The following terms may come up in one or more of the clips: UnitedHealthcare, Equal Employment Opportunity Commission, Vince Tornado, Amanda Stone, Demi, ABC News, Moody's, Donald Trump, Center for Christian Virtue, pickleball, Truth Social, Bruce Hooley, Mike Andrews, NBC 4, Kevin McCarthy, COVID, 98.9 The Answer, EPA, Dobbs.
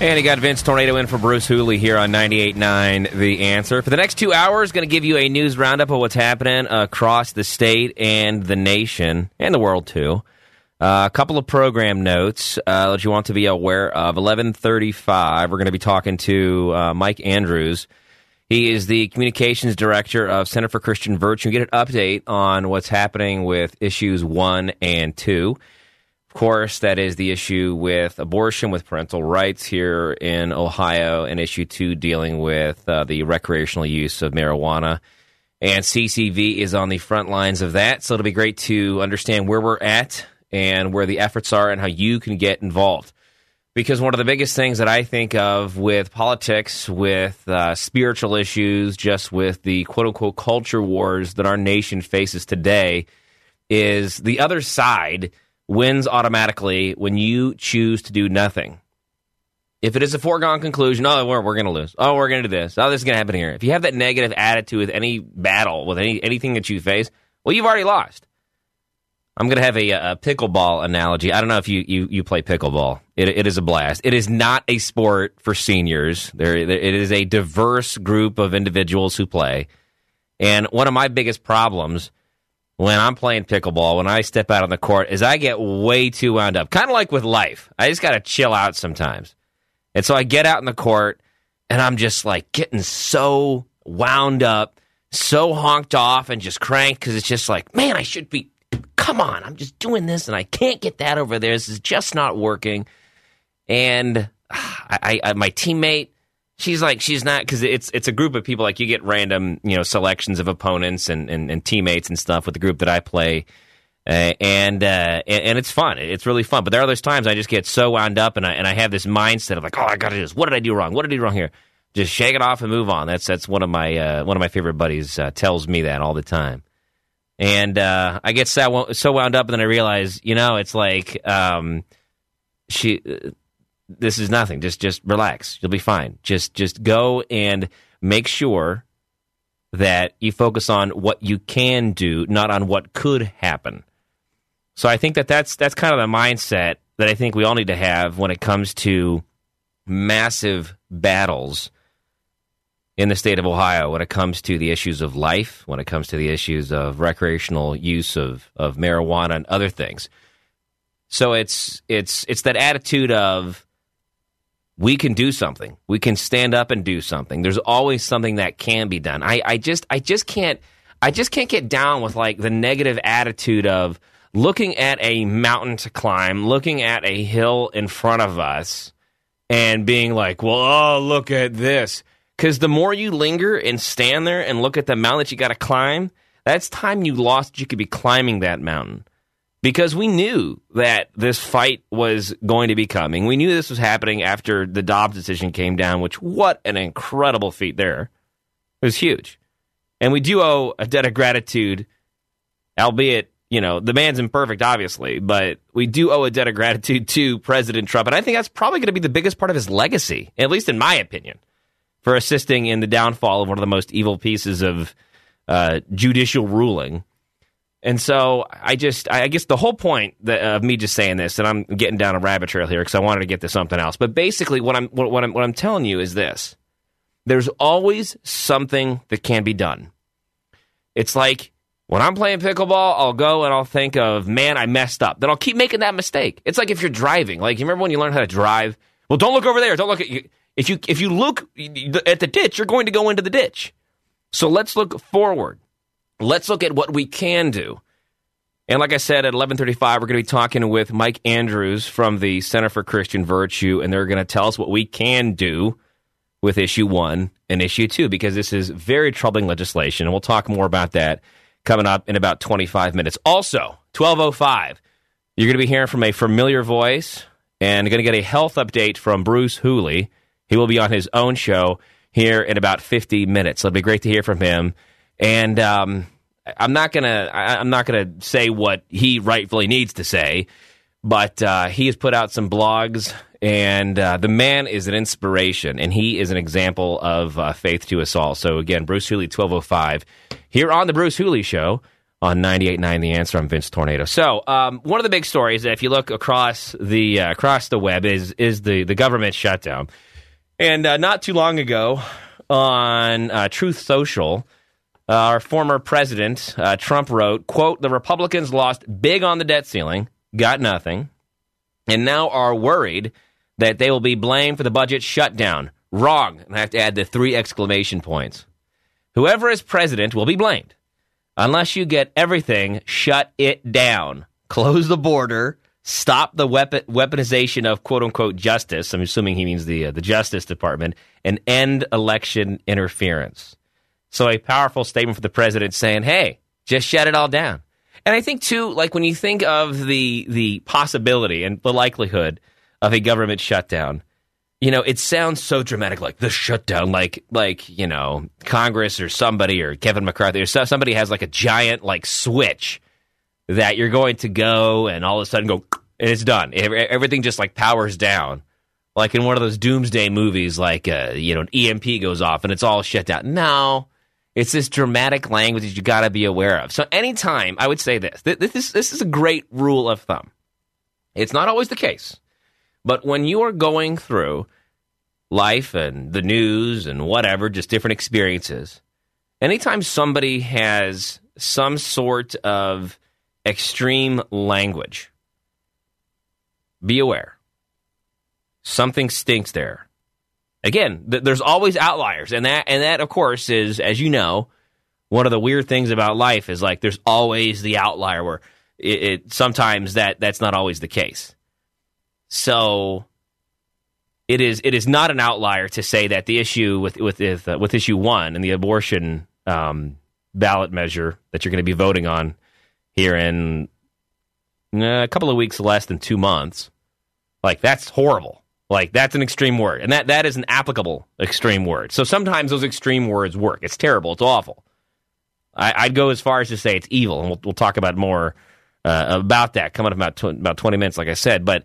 And you got Vince Tornado in for Bruce Hooley here on 98.9 The Answer. For the next 2 hours, going to give you a news roundup of what's happening across the state and the nation, and the world, too. A couple of program notes that you want to be aware of. 11:35, we're going to be talking to Mike Andrews. He is the communications director of Center for Christian Virtue. Get an update on what's happening with issues 1 and 2. Of course, that is the issue with abortion, with parental rights here in Ohio, and issue 2 dealing with the recreational use of marijuana. And CCV is on the front lines of that, so it'll be great to understand where we're at and where the efforts are and how you can get involved. Because one of the biggest things that I think of with politics, with spiritual issues, just with the quote-unquote culture wars that our nation faces today, is the other side wins automatically when you choose to do nothing. If it is a foregone conclusion, oh, we're going to lose. Oh, we're going to do this. Oh, this is going to happen here. If you have that negative attitude with any battle, with anything that you face, well, you've already lost. I'm going to have a pickleball analogy. I don't know if you play pickleball. It is a blast. It is not a sport for seniors. It is a diverse group of individuals who play. And one of my biggest problems when I'm playing pickleball, when I step out on the court, is I get way too wound up. Kind of like with life. I just got to chill out sometimes. And so I get out in the court, and I'm just like getting so wound up, so honked off and just cranked, because it's just like, man, I should be, come on, I'm just doing this, and I can't get that over there. This is just not working. And I my teammate, she's not, because it's a group of people, like you get random, selections of opponents and teammates and stuff with the group that I play, and it's fun. It's really fun. But there are those times I just get so wound up, and I have this mindset of like, oh, I got to do this. What did I do wrong? What did I do wrong here? Just shake it off and move on. That's one of my favorite buddies tells me that all the time. And I get so wound up, and then I realize, it's like this is nothing. Just relax. You'll be fine. Just go and make sure that you focus on what you can do, not on what could happen. So I think that's kind of the mindset that I think we all need to have when it comes to massive battles in the state of Ohio, when it comes to the issues of life, when it comes to the issues of recreational use of marijuana and other things. So it's that attitude of, we can do something. We can stand up and do something. There's always something that can be done. I just can't get down with like the negative attitude of looking at a mountain to climb, looking at a hill in front of us, and being like, well, oh, look at this. Because the more you linger and stand there and look at the mountain that you got to climb, that's time you lost. You could be climbing that mountain. Because we knew that this fight was going to be coming. We knew this was happening after the Dobbs decision came down, which, what an incredible feat there. It was huge. And we do owe a debt of gratitude, albeit, the man's imperfect, obviously, but we do owe a debt of gratitude to President Trump. And I think that's probably going to be the biggest part of his legacy, at least in my opinion, for assisting in the downfall of one of the most evil pieces of judicial ruling. And so I guess the whole point of me just saying this, and I'm getting down a rabbit trail here because I wanted to get to something else. But basically, what I'm telling you is this: there's always something that can be done. It's like when I'm playing pickleball, I'll go and I'll think of, man, I messed up. Then I'll keep making that mistake. It's like if you're driving. Like, you remember when you learned how to drive? Well, don't look over there. Don't look at you. If you look at the ditch, you're going to go into the ditch. So let's look forward. Let's look at what we can do. And like I said, at 11:35, we're going to be talking with Mike Andrews from the Center for Christian Virtue, and they're going to tell us what we can do with Issue 1 and Issue 2, because this is very troubling legislation, and we'll talk more about that coming up in about 25 minutes. Also, 12:05, you're going to be hearing from a familiar voice and going to get a health update from Bruce Hooley. He will be on his own show here in about 50 minutes. So it'll be great to hear from him. And I'm not gonna say what he rightfully needs to say, but he has put out some blogs, and the man is an inspiration, and he is an example of faith to us all. So again, Bruce Hooley, 12:05, here on the Bruce Hooley Show on 98.9 The Answer. I'm Vince Tornado. So one of the big stories, if you look across the web, is the government shutdown. And not too long ago on Truth Social, our former president, Trump, wrote, quote, "The Republicans lost big on the debt ceiling, got nothing, and now are worried that they will be blamed for the budget shutdown. Wrong." And I have to add the 3 exclamation points. Whoever is president will be blamed. Unless you get everything, shut it down. Close the border. Stop the weaponization of quote-unquote justice. I'm assuming he means the Justice Department. And end election interference. So a powerful statement for the president saying, hey, just shut it all down. And I think, too, like when you think of the possibility and the likelihood of a government shutdown, you know, it sounds so dramatic, like the shutdown, like you know, Congress or somebody or Kevin McCarthy or somebody has like a giant like switch that you're going to go and all of a sudden go, and it's done. Everything just like powers down. Like in one of those doomsday movies, like, you know, an EMP goes off and it's all shut down. No, it's this dramatic language that you got to be aware of. So anytime, I would say this is a great rule of thumb. It's not always the case, but when you are going through life and the news and whatever, just different experiences, anytime somebody has some sort of extreme language, be aware. Something stinks there. Again, there's always outliers, and that of course is, as you know, one of the weird things about life is like there's always the outlier where it sometimes that's not always the case. So it is not an outlier to say that the issue with Issue 1 and the abortion ballot measure that you're going to be voting on here in a couple of weeks, less than 2 months. Like, that's horrible. Like, that's an extreme word. And that is an applicable extreme word. So sometimes those extreme words work. It's terrible. It's awful. I'd go as far as to say it's evil. And we'll talk about more about that coming up about 20 minutes, like I said. But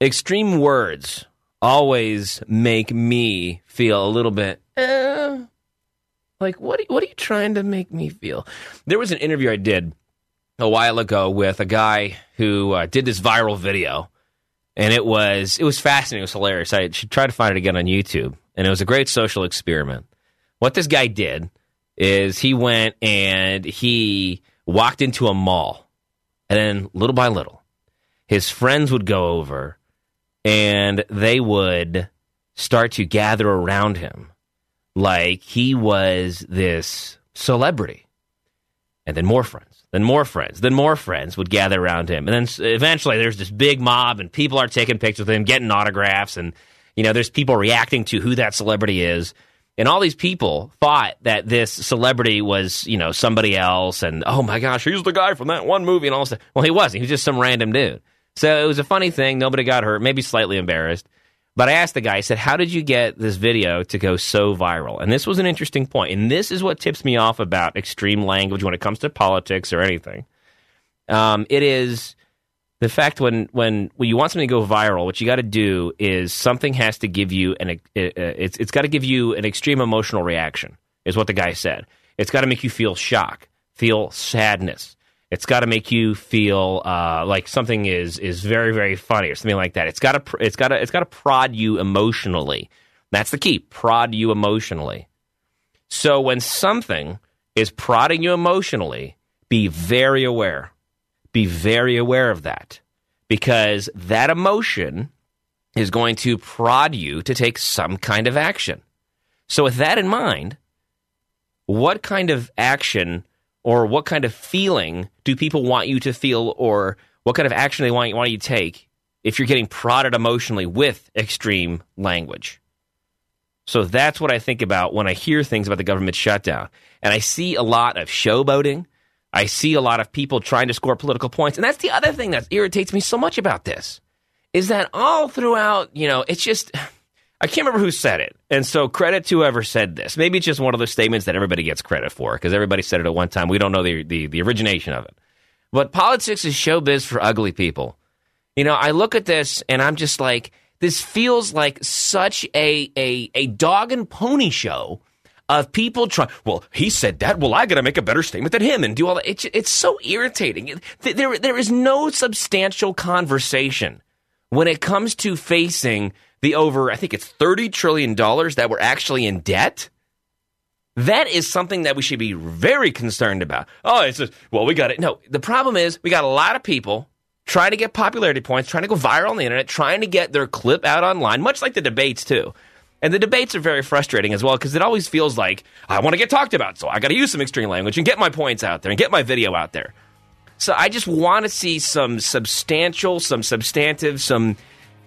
extreme words always make me feel a little bit, like, what are you trying to make me feel? There was an interview I did a while ago with a guy who did this viral video, and it was fascinating. It was hilarious. I should try to find it again on YouTube, and it was a great social experiment. What this guy did is he went and he walked into a mall, and then little by little, his friends would go over, and they would start to gather around him like he was this celebrity. And then more friends. Then more friends, would gather around him. And then eventually there's this big mob and people are taking pictures with him, getting autographs. And, you know, there's people reacting to who that celebrity is. And all these people thought that this celebrity was, you know, somebody else. And, oh, my gosh, he's the guy from that one movie and all this. Well, he wasn't. He was just some random dude. So it was a funny thing. Nobody got hurt, maybe slightly embarrassed. But I asked the guy, I said, how did you get this video to go so viral? And this was an interesting point. And this is what tips me off about extreme language when it comes to politics or anything. It is the fact when you want something to go viral, what you got to do is something has to give you it's got to give you an extreme emotional reaction, is what the guy said. It's got to make you feel shock, feel sadness. It's got to make you feel like something is very, very funny or something like that. It's got to prod you emotionally. That's the key. Prod you emotionally. So when something is prodding you emotionally, be very aware. Be very aware of that, because that emotion is going to prod you to take some kind of action. So with that in mind, what kind of action or what kind of feeling do people want you to feel, or what kind of action they want you to take if you're getting prodded emotionally with extreme language? So that's what I think about when I hear things about the government shutdown. And I see a lot of showboating. I see a lot of people trying to score political points. And that's the other thing that irritates me so much about this, is that all throughout, you know, it's just, I can't remember who said it. And so credit to whoever said this. Maybe it's just one of those statements that everybody gets credit for because everybody said it at one time. We don't know the origination of it. But politics is showbiz for ugly people. You know, I look at this and I'm just like, this feels like such a dog and pony show of people trying, well, he said that, well, I got to make a better statement than him and do all that. It's so irritating. There is no substantial conversation when it comes to facing the over, I think it's $30 trillion that we're actually in debt. That is something that we should be very concerned about. Oh, it's just, well, we got it. No, the problem is we got a lot of people trying to get popularity points, trying to go viral on the internet, trying to get their clip out online, much like the debates, too. And the debates are very frustrating as well because it always feels like I want to get talked about, so I got to use some extreme language and get my points out there and get my video out there. So I just want to see some substantial, some substantive, some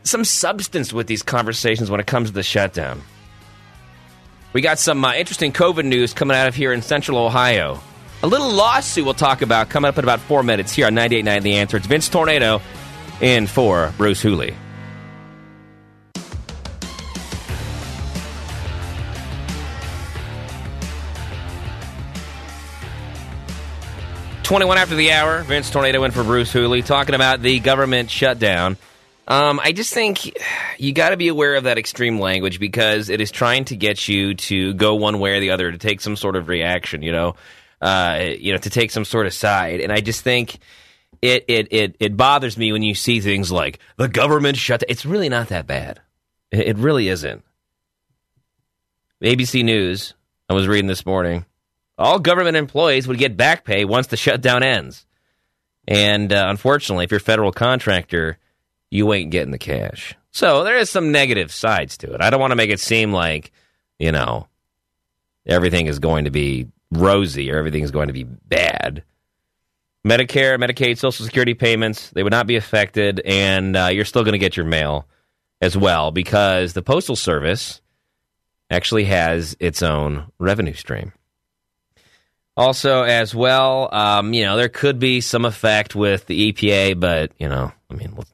substance with these conversations when it comes to the shutdown. We got some interesting COVID news coming out of here in Central Ohio. A little lawsuit we'll talk about coming up in about 4 minutes here on 98.9 The Answer. It's Vince Tornado in for Bruce Hooley. .21 after the hour, Vince Tornado in for Bruce Hooley, talking about the government shutdown. I just think you got to be aware of that extreme language because it is trying to get you to go one way or the other, to take some sort of reaction, to take some sort of side. And I just think it bothers me when you see things like the government shutdown. It's really not that bad. It really isn't. ABC News, I was reading this morning. All government employees would get back pay once the shutdown ends. And unfortunately, if you're a federal contractor, you ain't getting the cash. So there is some negative sides to it. I don't want to make it seem like, everything is going to be rosy or everything is going to be bad. Medicare, Medicaid, Social Security payments, they would not be affected. And you're still going to get your mail as well because the Postal Service actually has its own revenue stream. Also, as well, there could be some effect with the EPA, but,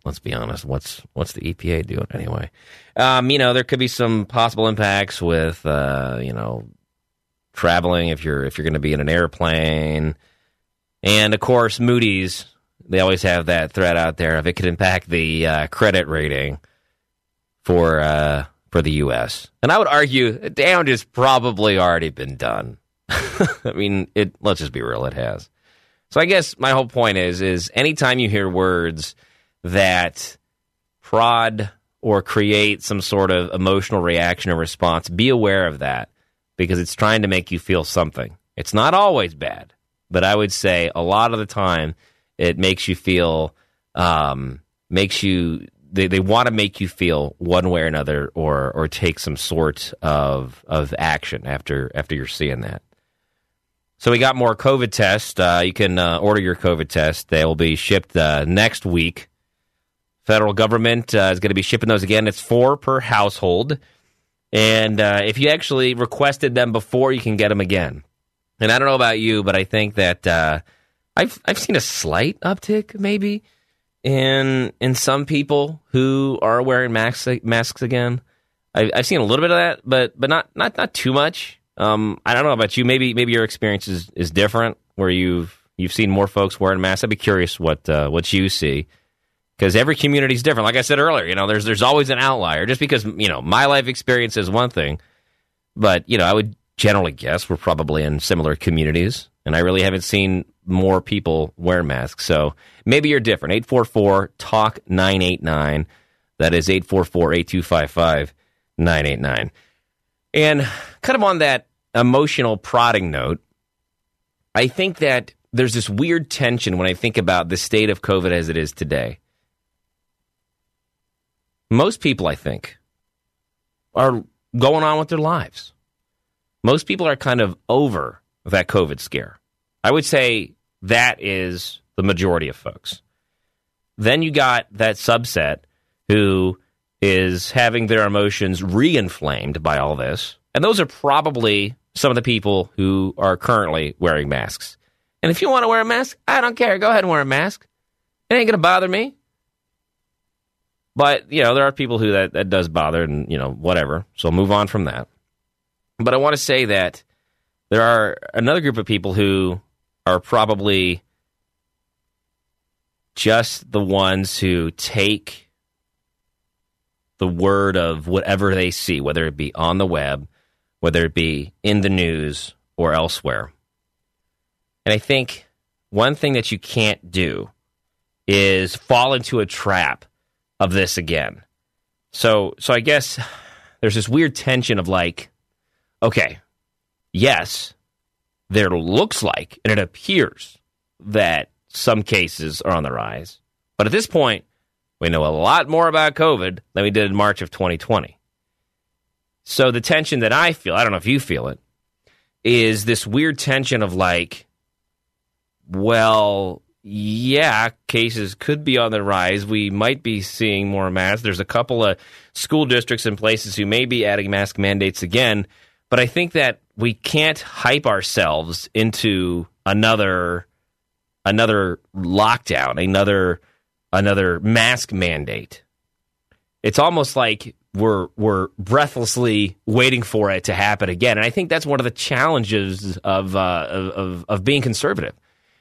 let's be honest. What's the EPA doing anyway? There could be some possible impacts with, traveling if you're going to be in an airplane. And, of course, Moody's, they always have that threat out there of it could impact the credit rating for the U.S. And I would argue the damage has probably already been done. Let's just be real, it has. So I guess my whole point is anytime you hear words that prod or create some sort of emotional reaction or response, be aware of that because it's trying to make you feel something. It's not always bad, but I would say a lot of the time it makes you feel, they want to make you feel one way or another or take some sort of action after you're seeing that. So we got more COVID tests. You can order your COVID test. They will be shipped next week. Federal government is going to be shipping those again. It's 4 per household. And if you actually requested them before, you can get them again. And I don't know about you, but I think that I've seen a slight uptick maybe in some people who are wearing masks again. I've seen a little bit of that, but not too much. I don't know about you. Maybe your experience is different, where you've seen more folks wearing masks. I'd be curious what you see, because every community is different. Like I said earlier, there's always an outlier. Just because my life experience is one thing, but I would generally guess we're probably in similar communities, and I really haven't seen more people wear masks. So maybe you're different. 844-TALK-989. That is 844-8255-989. And kind of on that emotional prodding note, I think that there's this weird tension when I think about the state of COVID as it is today. Most people, I think, are going on with their lives. Most people are kind of over that COVID scare. I would say that is the majority of folks. Then you got that subset who is having their emotions re-inflamed by all this. And those are probably some of the people who are currently wearing masks. And if you want to wear a mask, I don't care. Go ahead and wear a mask. It ain't going to bother me. But, you know, there are people who that does bother and, you know, whatever. So move on from that. But I want to say that there are another group of people who are probably just the ones who take the word of whatever they see, whether it be on the web, whether it be in the news or elsewhere. And I think one thing that you can't do is fall into a trap of this again. So I guess there's this weird tension of like, okay, yes, there looks like, and it appears that some cases are on the rise. But at this point, we know a lot more about COVID than we did in March of 2020. So the tension that I feel, I don't know if you feel it, is this weird tension of like, well, yeah, cases could be on the rise. We might be seeing more masks. There's a couple of school districts and places who may be adding mask mandates again. But I think that we can't hype ourselves into another lockdown, another mask mandate. It's almost like we're breathlessly waiting for it to happen again. And I think that's one of the challenges of being conservative,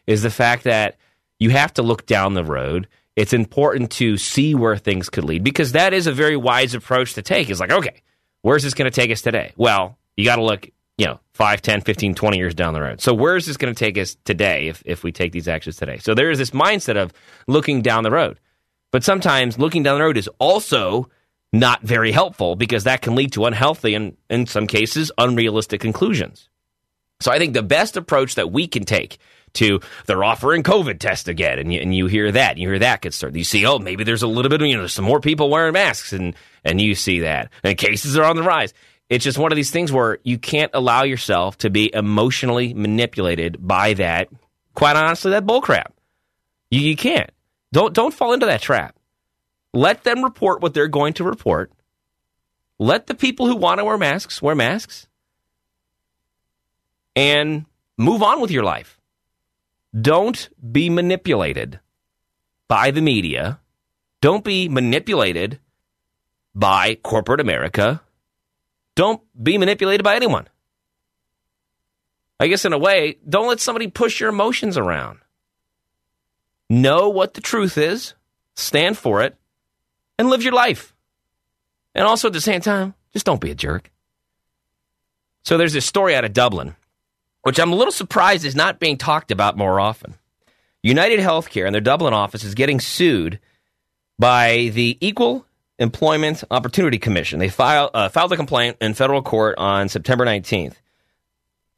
is the fact that you have to look down the road. It's important to see where things could lead, because that is a very wise approach to take. It's like, okay, where's this going to take us today? Well, you got to look, you know, 5, 10, 15, 20 years down the road. So where's this going to take us today if we take these actions today? So there is this mindset of looking down the road. But sometimes looking down the road is also not very helpful, because that can lead to unhealthy and, in some cases, unrealistic conclusions. So I think the best approach that we can take to, they're offering COVID tests again, and you hear that, concern. You see, oh, maybe there's a little bit of, you know, some more people wearing masks, and you see that, and cases are on the rise. It's just one of these things where you can't allow yourself to be emotionally manipulated by that, quite honestly, that bullcrap. You can't. Don't fall into that trap. Let them report what they're going to report. Let the people who want to wear masks, and move on with your life. Don't be manipulated by the media. Don't be manipulated by corporate America. Don't be manipulated by anyone. I guess in a way, don't let somebody push your emotions around. Know what the truth is, stand for it, and live your life. And also at the same time, just don't be a jerk. So there's this story out of Dublin, which I'm a little surprised is not being talked about more often. UnitedHealthcare and their Dublin office is getting sued by the Equal Employment Opportunity Commission. They filed a complaint in federal court on September 19th.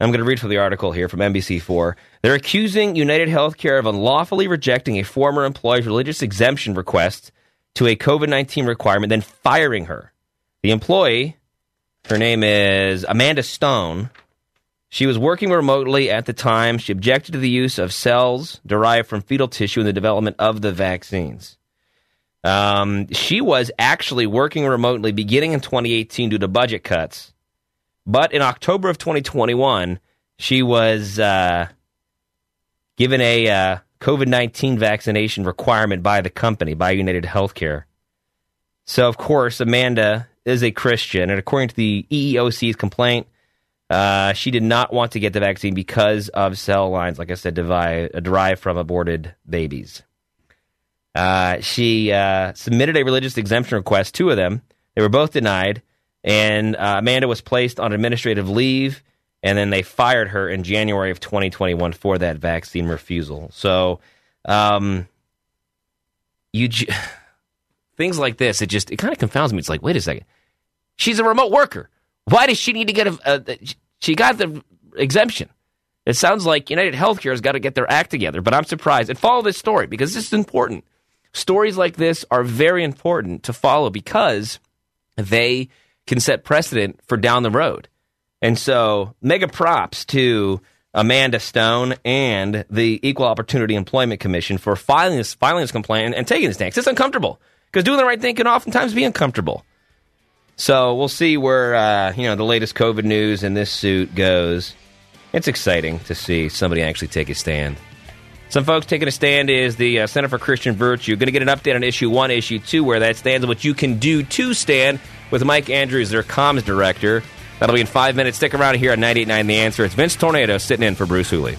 I'm going to read from the article here from NBC 4. They're accusing UnitedHealthcare of unlawfully rejecting a former employee's religious exemption request to a COVID-19 requirement, then firing her. The employee, her name is Amanda Stone. She was working remotely at the time. She objected to the use of cells derived from fetal tissue in the development of the vaccines. She was actually working remotely beginning in 2018 due to budget cuts. But in October of 2021, she was given a COVID-19 vaccination requirement by the company, by UnitedHealthcare. So, of course, Amanda is a Christian, and according to the EEOC's complaint, she did not want to get the vaccine because of cell lines, like I said, derived from aborted babies. She submitted a religious exemption request, two of them. They were both denied, and Amanda was placed on administrative leave, and then they fired her in January of 2021 for that vaccine refusal. So things like this, it kind of confounds me. It's like, wait a second. She's a remote worker. Why does she need to get she got the exemption. It sounds like UnitedHealthcare has got to get their act together, but I'm surprised. And follow this story, because this is important. Stories like this are very important to follow, because they can set precedent for down the road. And so mega props to Amanda Stone and the Equal Opportunity Employment Commission for filing this complaint and taking this stance. It's uncomfortable. Because doing the right thing can oftentimes be uncomfortable. So we'll see where, the latest COVID news and this suit goes. It's exciting to see somebody actually take a stand. Some folks taking a stand is the Center for Christian Virtue. Going to get an update on Issue 1, Issue 2, where that stands and what you can do to stand with Mike Andrews, their comms director. That'll be in 5 minutes. Stick around here on 98.9 The Answer. It's Vince Tornado sitting in for Bruce Hooley.